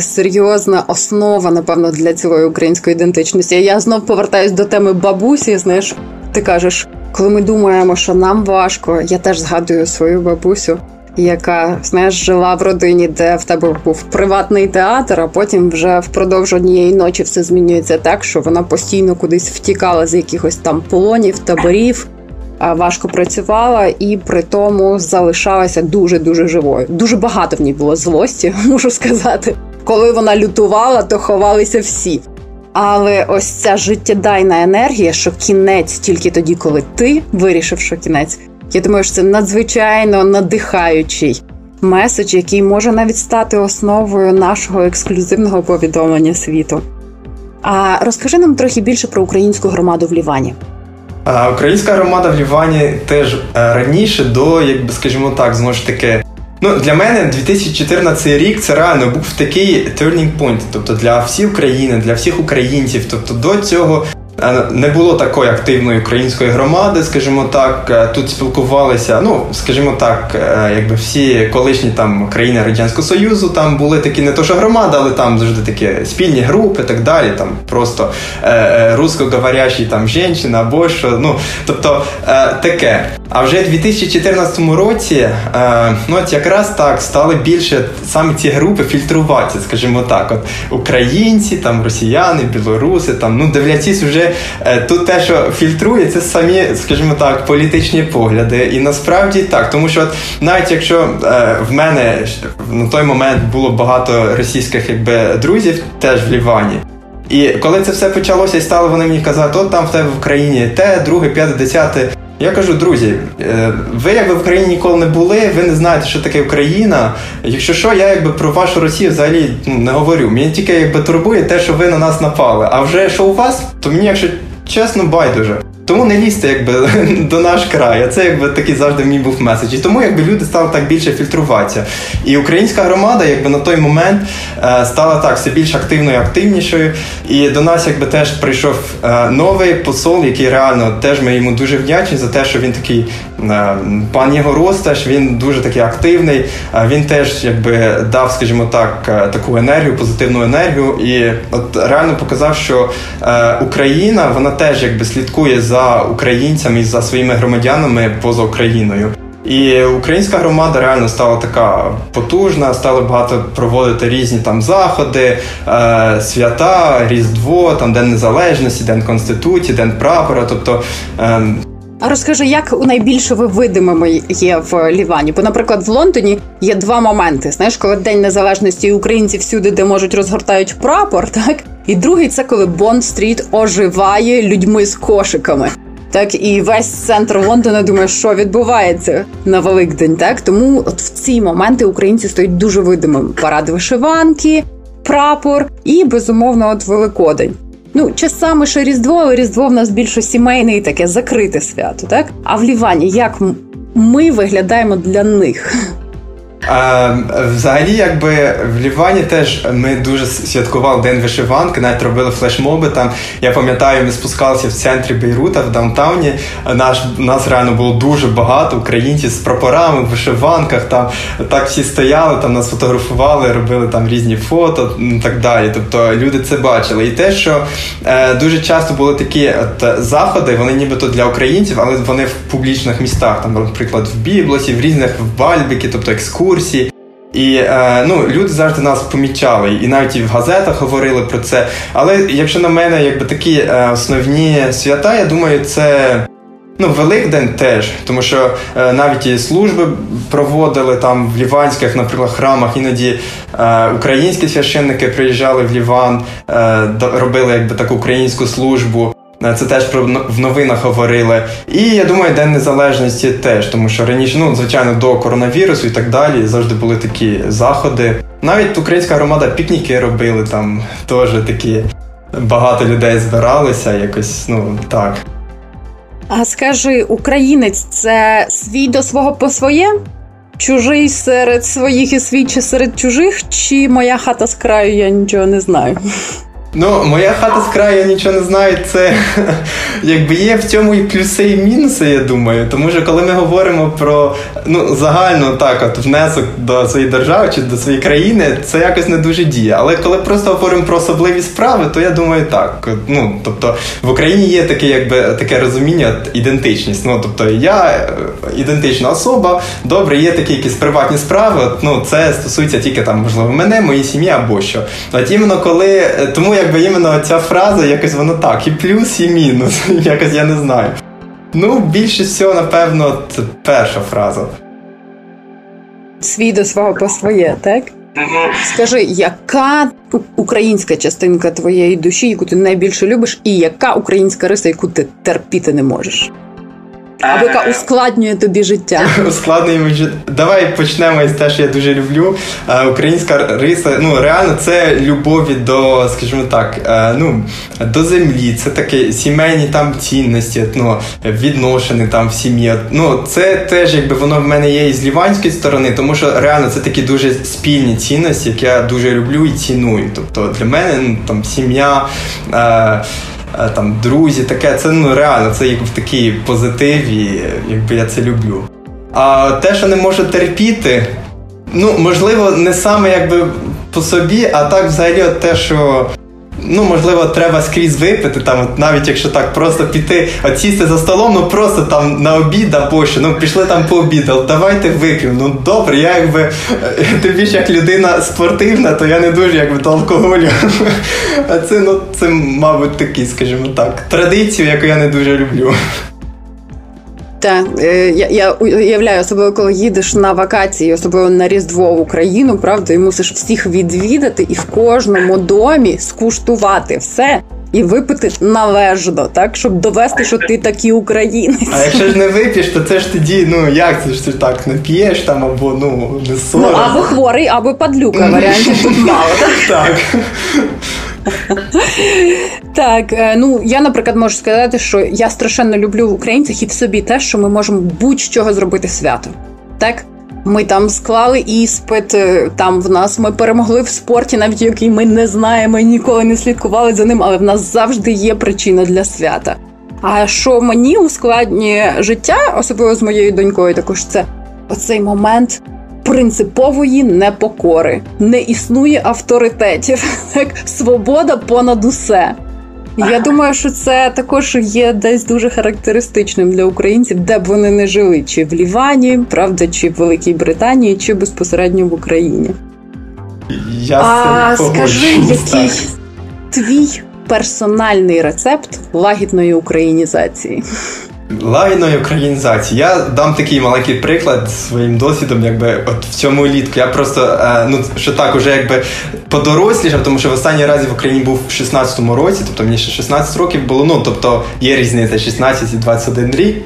серйозна основа, напевно, для цілої української ідентичності. Я знов повертаюсь до теми бабусі, знаєш, ти кажеш, коли ми думаємо, що нам важко, я теж згадую свою бабусю, яка, знаєш, жила в родині, де в тебе був приватний театр, а потім вже впродовж однієї ночі все змінюється так, що вона постійно кудись втікала з якихось там полонів, таборів, важко працювала і при тому залишалася дуже-дуже живою. Дуже багато в ній було злості, можу сказати. Коли вона лютувала, то ховалися всі. Але ось ця життєдайна енергія, що кінець тільки тоді, коли ти вирішив, що кінець, я думаю, що це надзвичайно надихаючий меседж, який може навіть стати основою нашого ексклюзивного повідомлення світу. А розкажи нам трохи більше про українську громаду в Лівані. Українська громада в Лівані теж раніше до, якби, скажімо так, знову ж таки, ну, для мене 2014 рік це реально був такий turning point, тобто для всієї України, для всіх українців, тобто до цього не було такої активної української громади, скажімо так, тут спілкувалися, ну, скажімо так, якби всі колишні там країни Радянського Союзу, там були такі не то що громади, але там завжди такі спільні групи і так далі, там просто русскоговорящі там жінчина або що, ну, тобто таке. А вже в 2014 році, ну, от якраз так, стали більше саме ці групи фільтруватися, скажімо так, от українці, там росіяни, білоруси, там, ну, дивлячись вже тут те, що фільтрує, це самі, скажімо так, політичні погляди. І насправді так, тому що навіть якщо в мене на той момент було багато російських якби друзів теж в Лівані, і коли це все почалося і стало вони мені казати, от там в тебе в Україні те, друге, п'яте, десяте, я кажу, друзі, ви якби в Україні ніколи не були, ви не знаєте, що таке Україна. Якщо що, я якби про вашу Росію взагалі не говорю. Мені тільки якби турбує те, що ви на нас напали. А вже що у вас, то мені, якщо чесно, байдуже. Тому не лізьте якби до наш краю. Це якби такий завжди мій був меседж. І тому якби люди стали так більше фільтруватися. І українська громада якби на той момент стала так все більш активною, активнішою. І до нас якби теж прийшов новий посол, який реально теж ми йому дуже вдячні за те, що він такий пан Єгорос, теж він дуже такий активний. Він теж якби дав, скажімо так, таку енергію, позитивну енергію. І от реально показав, що Україна, вона теж якби слідкує за українцями і за своїми громадянами поза Україною. І українська громада реально стала така потужна, стали багато проводити різні там заходи, свята, Різдво, там День Незалежності, День Конституції, День Прапора, тобто... А розкажи, як найбільше ви видимими є в Лівані? Бо, наприклад, в Лондоні є два моменти. Знаєш, коли День Незалежності і українці всюди, де можуть, розгортають прапор, так? І другий – це коли Бонд-стріт оживає людьми з кошиками. Так, і весь центр Лондона думає, що відбувається на Великдень, так? Тому от в ці моменти українці стають дуже видимими. Парад вишиванки, прапор і, безумовно, от Великодень. Ну, чи саме що Різдво, але Різдво в нас більше сімейне і таке закрите свято, так? А в Лівані як ми виглядаємо для них? Взагалі, якби в Лівані теж ми дуже святкували День вишиванки, навіть робили флешмоби там. Я пам'ятаю, ми спускалися в центрі Бейрута, в даунтауні. Нас реально було дуже багато українців з прапорами, в вишиванках. Там так всі стояли, там нас фотографували, робили там різні фото і так далі. Тобто люди це бачили. І те, що дуже часто були такі от заходи, вони нібито для українців, але вони в публічних містах. Там, наприклад, в Біблосі, в різних в Бальбіки, тобто екскурсії. І люди завжди нас помічали, і навіть і в газетах говорили про це. Але якщо на мене якби такі основні свята, я думаю, це Великдень теж, тому що навіть і служби проводили там в ліванських, наприклад, храмах. Іноді українські священники приїжджали в Ліван, робили якби таку українську службу. Це теж в новинах говорили. І, я думаю, День Незалежності теж, тому що раніше, звичайно, до коронавірусу і так далі, завжди були такі заходи. Навіть українська громада пікніки робили, там теж такі багато людей збиралися, якось, так. А скажи, українець – це свій до свого по своє? Чужий серед своїх і свій чи серед чужих? Чи моя хата з краю, я нічого не знаю? Моя хата з краю, я нічого не знаю, це якби є в цьому і плюси, і мінуси, я думаю. Тому що коли ми говоримо про загально внесок до своєї держави чи до своєї країни, це якось не дуже діє. Але коли просто говоримо про особливі справи, то я думаю так. Тобто в Україні є таке розуміння, ідентичність. Тобто я ідентична особа, добре, є такі якісь приватні справи, це стосується тільки там, можливо, мене, моєї сім'ї або що. От іменно коли, тому якби іменно ця фраза, якось вона так, і плюс, і мінус, якось я не знаю. Більше всього, напевно, це перша фраза. Свій до свого по своє, так? Скажи, яка українська частинка твоєї душі, яку ти найбільше любиш, і яка українська риса, яку ти терпіти не можеш? Або яка ускладнює тобі життя? Давай почнемо із те, що я дуже люблю. Українська риса, реально, це любові до, скажімо так, до землі. Це такі сімейні там цінності, відношення там в сім'ї. Це теж, якби воно в мене є і з ліванської сторони, тому що реально це такі дуже спільні цінності, які я дуже люблю і ціную. Тобто для мене, там, сім'я, там, друзі, таке, це, реально, це як в такій позитиві, якби я це люблю. А те, що не можу терпіти, можливо, не саме, якби, по собі, а так, взагалі, от те, що, можливо, треба скрізь випити, там, навіть якщо так, просто піти, от сісти за столом, просто там на обід або що, пішли там пообідали, давайте вип'ємо, добре, я, якби, тим більше, як людина спортивна, то я не дуже, якби, до алкоголю, а це, це, мабуть, такі, скажімо так, традицію, яку я не дуже люблю. Так, я уявляю, особливо коли їдеш на вакації, особливо на Різдво в Україну, правда, і мусиш всіх відвідати і в кожному домі скуштувати все і випити належно, так, щоб довести, що ти такий українець. А якщо ж не вип'єш, то це ж тоді, як це ж ти так, не п'єш там, або, не соромно. Або хворий, або падлюка, варіантів тут мало, так? Так. Так, я, наприклад, можу сказати, що я страшенно люблю в українцях і в собі те, що ми можемо будь-чого зробити свято. Так? Ми там склали іспит, там в нас ми перемогли в спорті, навіть який ми не знаємо і ніколи не слідкували за ним, але в нас завжди є причина для свята. А що мені ускладнює життя, особливо з моєю донькою також, це оцей момент принципової непокори. Не існує авторитетів. Так? Свобода понад усе. Я думаю, що це також є десь дуже характеристичним для українців, де б вони не жили. Чи в Лівані, правда, чи в Великій Британії, чи безпосередньо в Україні. А скажи, який твій персональний рецепт лагідної українізації? Лагідної українізації. Я дам такий маленький приклад своїм досвідом, якби от в цьому літку. Я просто, що так, уже якби подорослішав, тому що в останній разі в Україні був в 16-му році, тобто мені ще 16 років було, тобто є різниця 16 і 21 рік.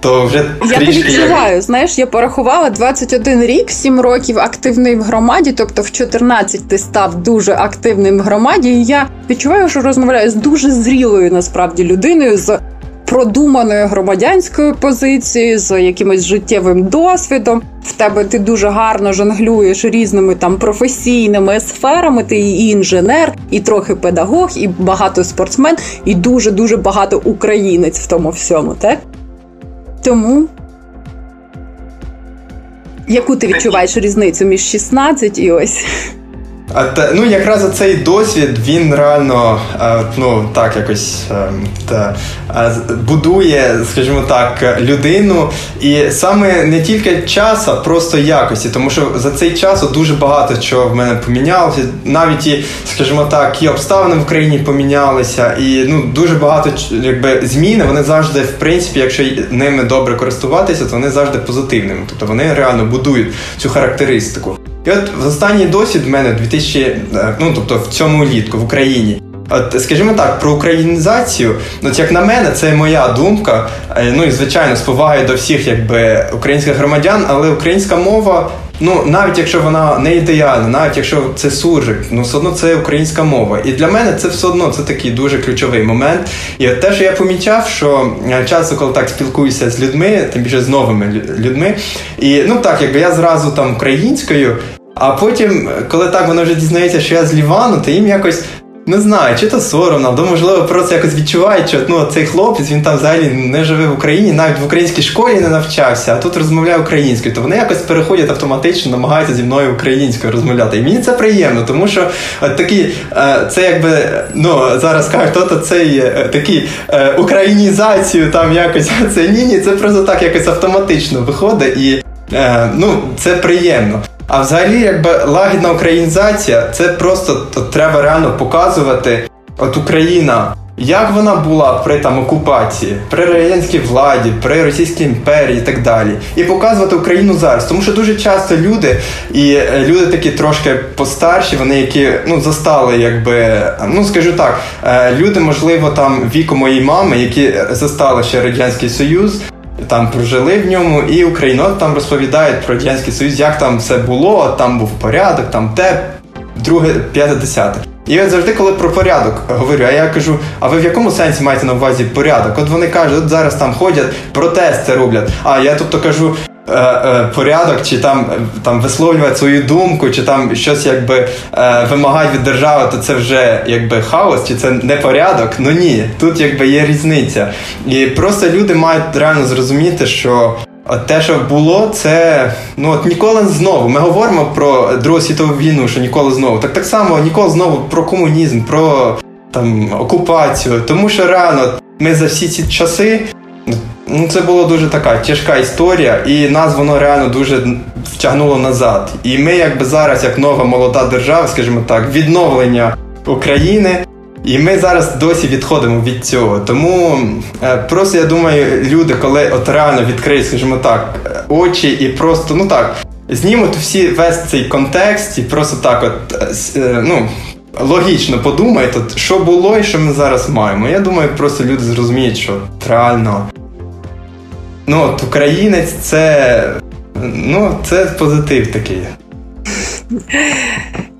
то вже трішки... Я відчуваю, як... знаєш, я порахувала 21 рік, 7 років активний в громаді, тобто в 14 ти став дуже активним в громаді, і я відчуваю, що розмовляю з дуже зрілою, насправді, людиною, з продуманою громадянською позицією, з якимось життєвим досвідом. В тебе ти дуже гарно жонглюєш різними там професійними сферами, ти і інженер, і трохи педагог, і багато спортсмен, і дуже-дуже багато українець в тому всьому, так? Тому, яку ти відчуваєш різницю між 16 і ось? Ну, якраз цей досвід, він реально, ну, так якось будує, скажімо так, людину. І саме не тільки часу, а просто якості. Тому що за цей час дуже багато чого в мене помінялося. Навіть, і, скажімо так, і обставини в країні помінялися. І, ну, дуже багато якби, змін, вони завжди, в принципі, якщо ними добре користуватися, то вони завжди позитивними. Тобто вони реально будують цю характеристику. І от останній досвід в мене в цьому літку в Україні. От, скажімо так, про українізацію, от як на мене, це моя думка, ну і звичайно з повагою до всіх якби українських громадян, але українська мова, ну навіть якщо вона не ідеальна, навіть якщо це суржик, ну все одно це українська мова. І для мене це все одно, це такий дуже ключовий момент. І от те, що я помічав, що часто, коли так спілкуюся з людьми, тим більше з новими людьми, і ну так, якби я зразу там українською, а потім, коли так вони вже дізнаються, що я з Лівану, то їм якось, не знаю, чи то соромно, або, можливо, просто якось відчувають, що ну, цей хлопець, він там взагалі не живе в Україні, навіть в українській школі не навчався, а тут розмовляє українською. То вони якось переходять автоматично, намагаються зі мною українською розмовляти. І мені це приємно, тому що от такі, це якби, ну, зараз кажуть, то цей такий українізацію там якось, це ні, це просто так якось автоматично виходить і, ну, це приємно. А взагалі, якби лагідна українізація, це просто треба реально показувати, от Україна, як вона була при там окупації, при радянській владі, при Російській імперії і так далі. І показувати Україну зараз, тому що дуже часто люди такі трошки постарші, вони які, ну, застали, якби, ну, скажу так, люди, можливо, там віку моєї мами, які застали ще Радянський Союз, там прожили в ньому, і Україна там розповідають про Радянський Союз, як там все було, там був порядок, там те, друге, п'яте, десяте. І от завжди, коли про порядок говорю, а я кажу, а ви в якому сенсі маєте на увазі порядок? От вони кажуть, от зараз там ходять, протести роблять, а я тобто кажу, порядок, чи там висловлювати свою думку, чи там щось якби вимагають від держави, то це вже якби хаос, чи це не порядок? Ну ні, тут якби є різниця. І просто люди мають реально зрозуміти, що от те, що було, це ну от ніколи знову. Ми говоримо про Другу світову війну, що ніколи знову. Так само ніколи знову про комунізм, про там окупацію, тому що реально ми за всі ці часи. Ну, це була дуже така тяжка історія, і нас воно реально дуже втягнуло назад. І ми, якби зараз, як нова молода держава, скажімо так, відновлення України, і ми зараз досі відходимо від цього. Тому просто, я думаю, люди, коли от реально відкриють, скажімо так, очі і просто, ну так, знімуть всі весь цей контекст і просто так от, ну, логічно подумають, от, що було і що ми зараз маємо. Я думаю, просто люди зрозуміють, що реально... Ну, от українець – це позитив такий.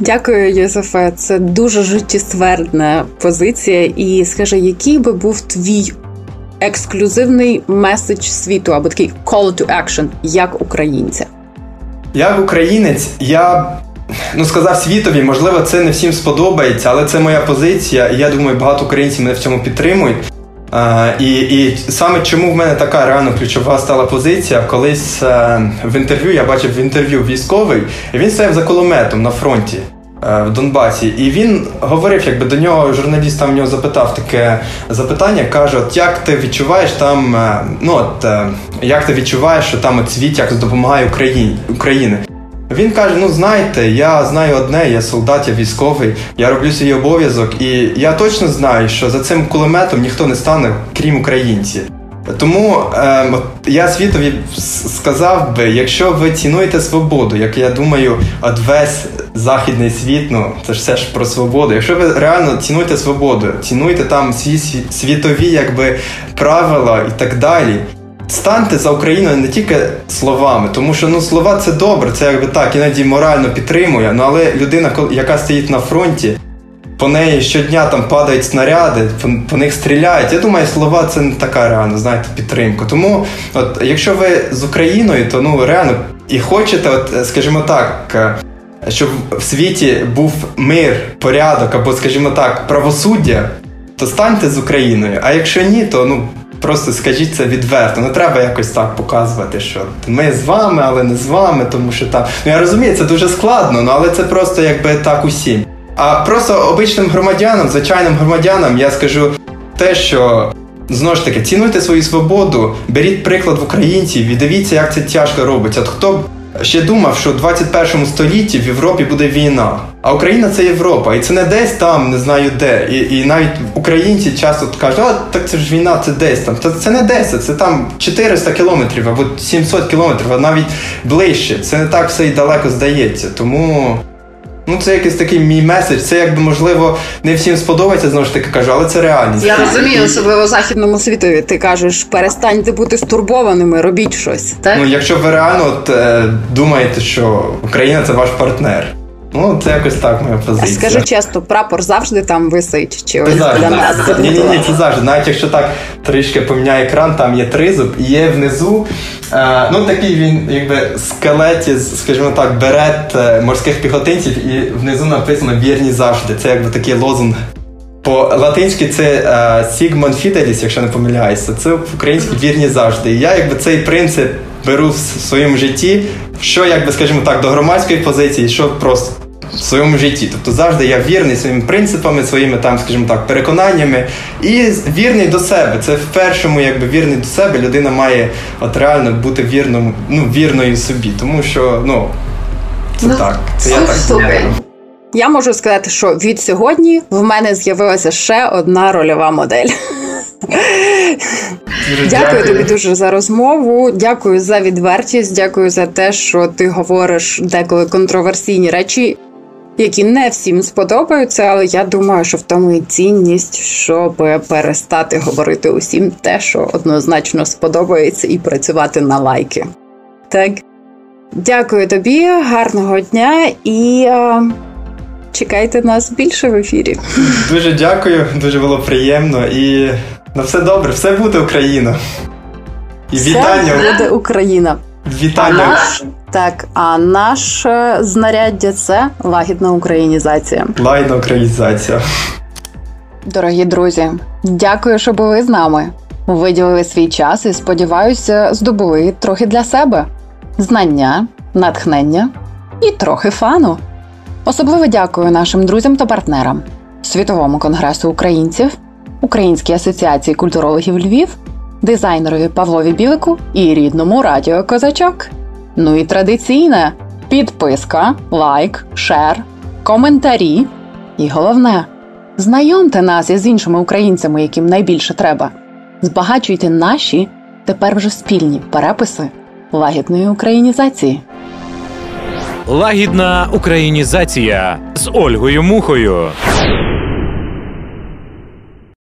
Дякую, Юзефе. Це дуже життєствердна позиція. І скажи, який би був твій ексклюзивний меседж світу, або такий call to action, як українця? Як українець, я... Ну, сказав світові, можливо, це не всім сподобається, але це моя позиція, і я думаю, багато українців мене в цьому підтримують. І саме чому в мене така реально ключова стала позиція, колись в інтерв'ю, я бачив в інтерв'ю військовий, він стояв за кулеметом на фронті в Донбасі, і він говорив, якби до нього журналіст там в нього запитав таке запитання, каже, от як ти відчуваєш там, ну от, як ти відчуваєш, що там от світ якось допомагає Україні? Він каже, ну знаєте, я знаю одне, я солдат, я військовий, я роблю свій обов'язок, і я точно знаю, що за цим кулеметом ніхто не стане, крім українців. Тому я світові сказав би, якщо ви цінуєте свободу, як я думаю, от весь західний світ, ну це ж все ж про свободу, якщо ви реально цінуєте свободу, цінуєте там світові якби правила і так далі, станьте за Україну не тільки словами, тому що слова – це добре, це якби так, іноді морально підтримує, але людина, яка стоїть на фронті, по неї щодня там падають снаряди, по них стріляють. Я думаю, слова – це не така реально, знаєте, підтримка. Тому, якщо ви з Україною, то реально і хочете, скажімо так, щоб в світі був мир, порядок або, скажімо так, правосуддя, то станьте з Україною. А якщо ні, то просто скажіть це відверто. Не треба якось так показувати, що ми з вами, але не з вами, тому що там... Я розумію, це дуже складно, але це просто якби так усім. А просто обичним громадянам, звичайним громадянам я скажу те, що, знову ж таки, цінуйте свою свободу, беріть приклад в українців і дивіться, як це тяжко робиться. От хто б ще думав, що в 21 столітті в Європі буде війна. А Україна – це Європа, і це не десь там, не знаю де. І навіть українці часто кажуть, а так це ж війна, це десь там. Це не десь, це там 400 кілометрів або 700 кілометрів, а навіть ближче. Це не так все і далеко здається, тому... Це якийсь такий мій меседж, це якби, можливо, не всім сподобається, знову ж таки кажу, але це реальність. Я розумію, особливо в західному світові, ти кажеш, перестаньте бути стурбованими, робіть щось, так? Якщо ви реально думаєте, що Україна – це ваш партнер, це якось так моя позиція. Скажи чесно, прапор завжди там висить? Чи ось для нас? Ні, це завжди, навіть якщо так трішки поміняє екран, там є тризуб, і є внизу, такий він, якби, скелет із, скажімо так, берет морських піхотинців, і внизу написано «Вірні завжди». Це, якби, такий лозунг. По-латинськи це «Sigmund Fidelis», якщо не помиляюся, це по-українськи «Вірні завжди». І я, якби, цей принцип беру в своєму житті, що, якби, скажімо так, до громадської позиції, що просто в своєму житті. Тобто завжди я вірний своїми принципами, своїми там, скажімо так, переконаннями і вірний до себе. Це в першому, якби, вірний до себе. Людина має реально бути вірною собі, тому що, це так. Це я так думаю. Я можу сказати, що від сьогодні в мене з'явилася ще одна рольова модель. Дякую тобі дуже за розмову, дякую за відвертість, дякую за те, що ти говориш деколи контроверсійні речі, які не всім сподобаються, але я думаю, що в тому і цінність, щоб перестати говорити усім те, що однозначно сподобається, і працювати на лайки. Так? Дякую тобі, гарного дня і... чекайте нас більше в ефірі. Дуже дякую, дуже було приємно. І на все добре, все буде Україна. І вітання. Все буде Україна. Вітання. А наше знаряддя – це лагідна українізація. Лагідна українізація. Дорогі друзі, дякую, що були з нами. Виділили свій час і, сподіваюся, здобули трохи для себе. Знання, натхнення і трохи фану. Особливо дякую нашим друзям та партнерам – Світовому конгресу українців, Українській асоціації культурологів Львів, дизайнерові Павлові Білику і рідному радіо «Козачок». І традиційне – підписка, лайк, шер, коментарі. І головне – знайомте нас із іншими українцями, яким найбільше треба. Збагачуйте наші, тепер вже спільні, переписи лагідної українізації. Лагідна українізація з Ольгою Мухою.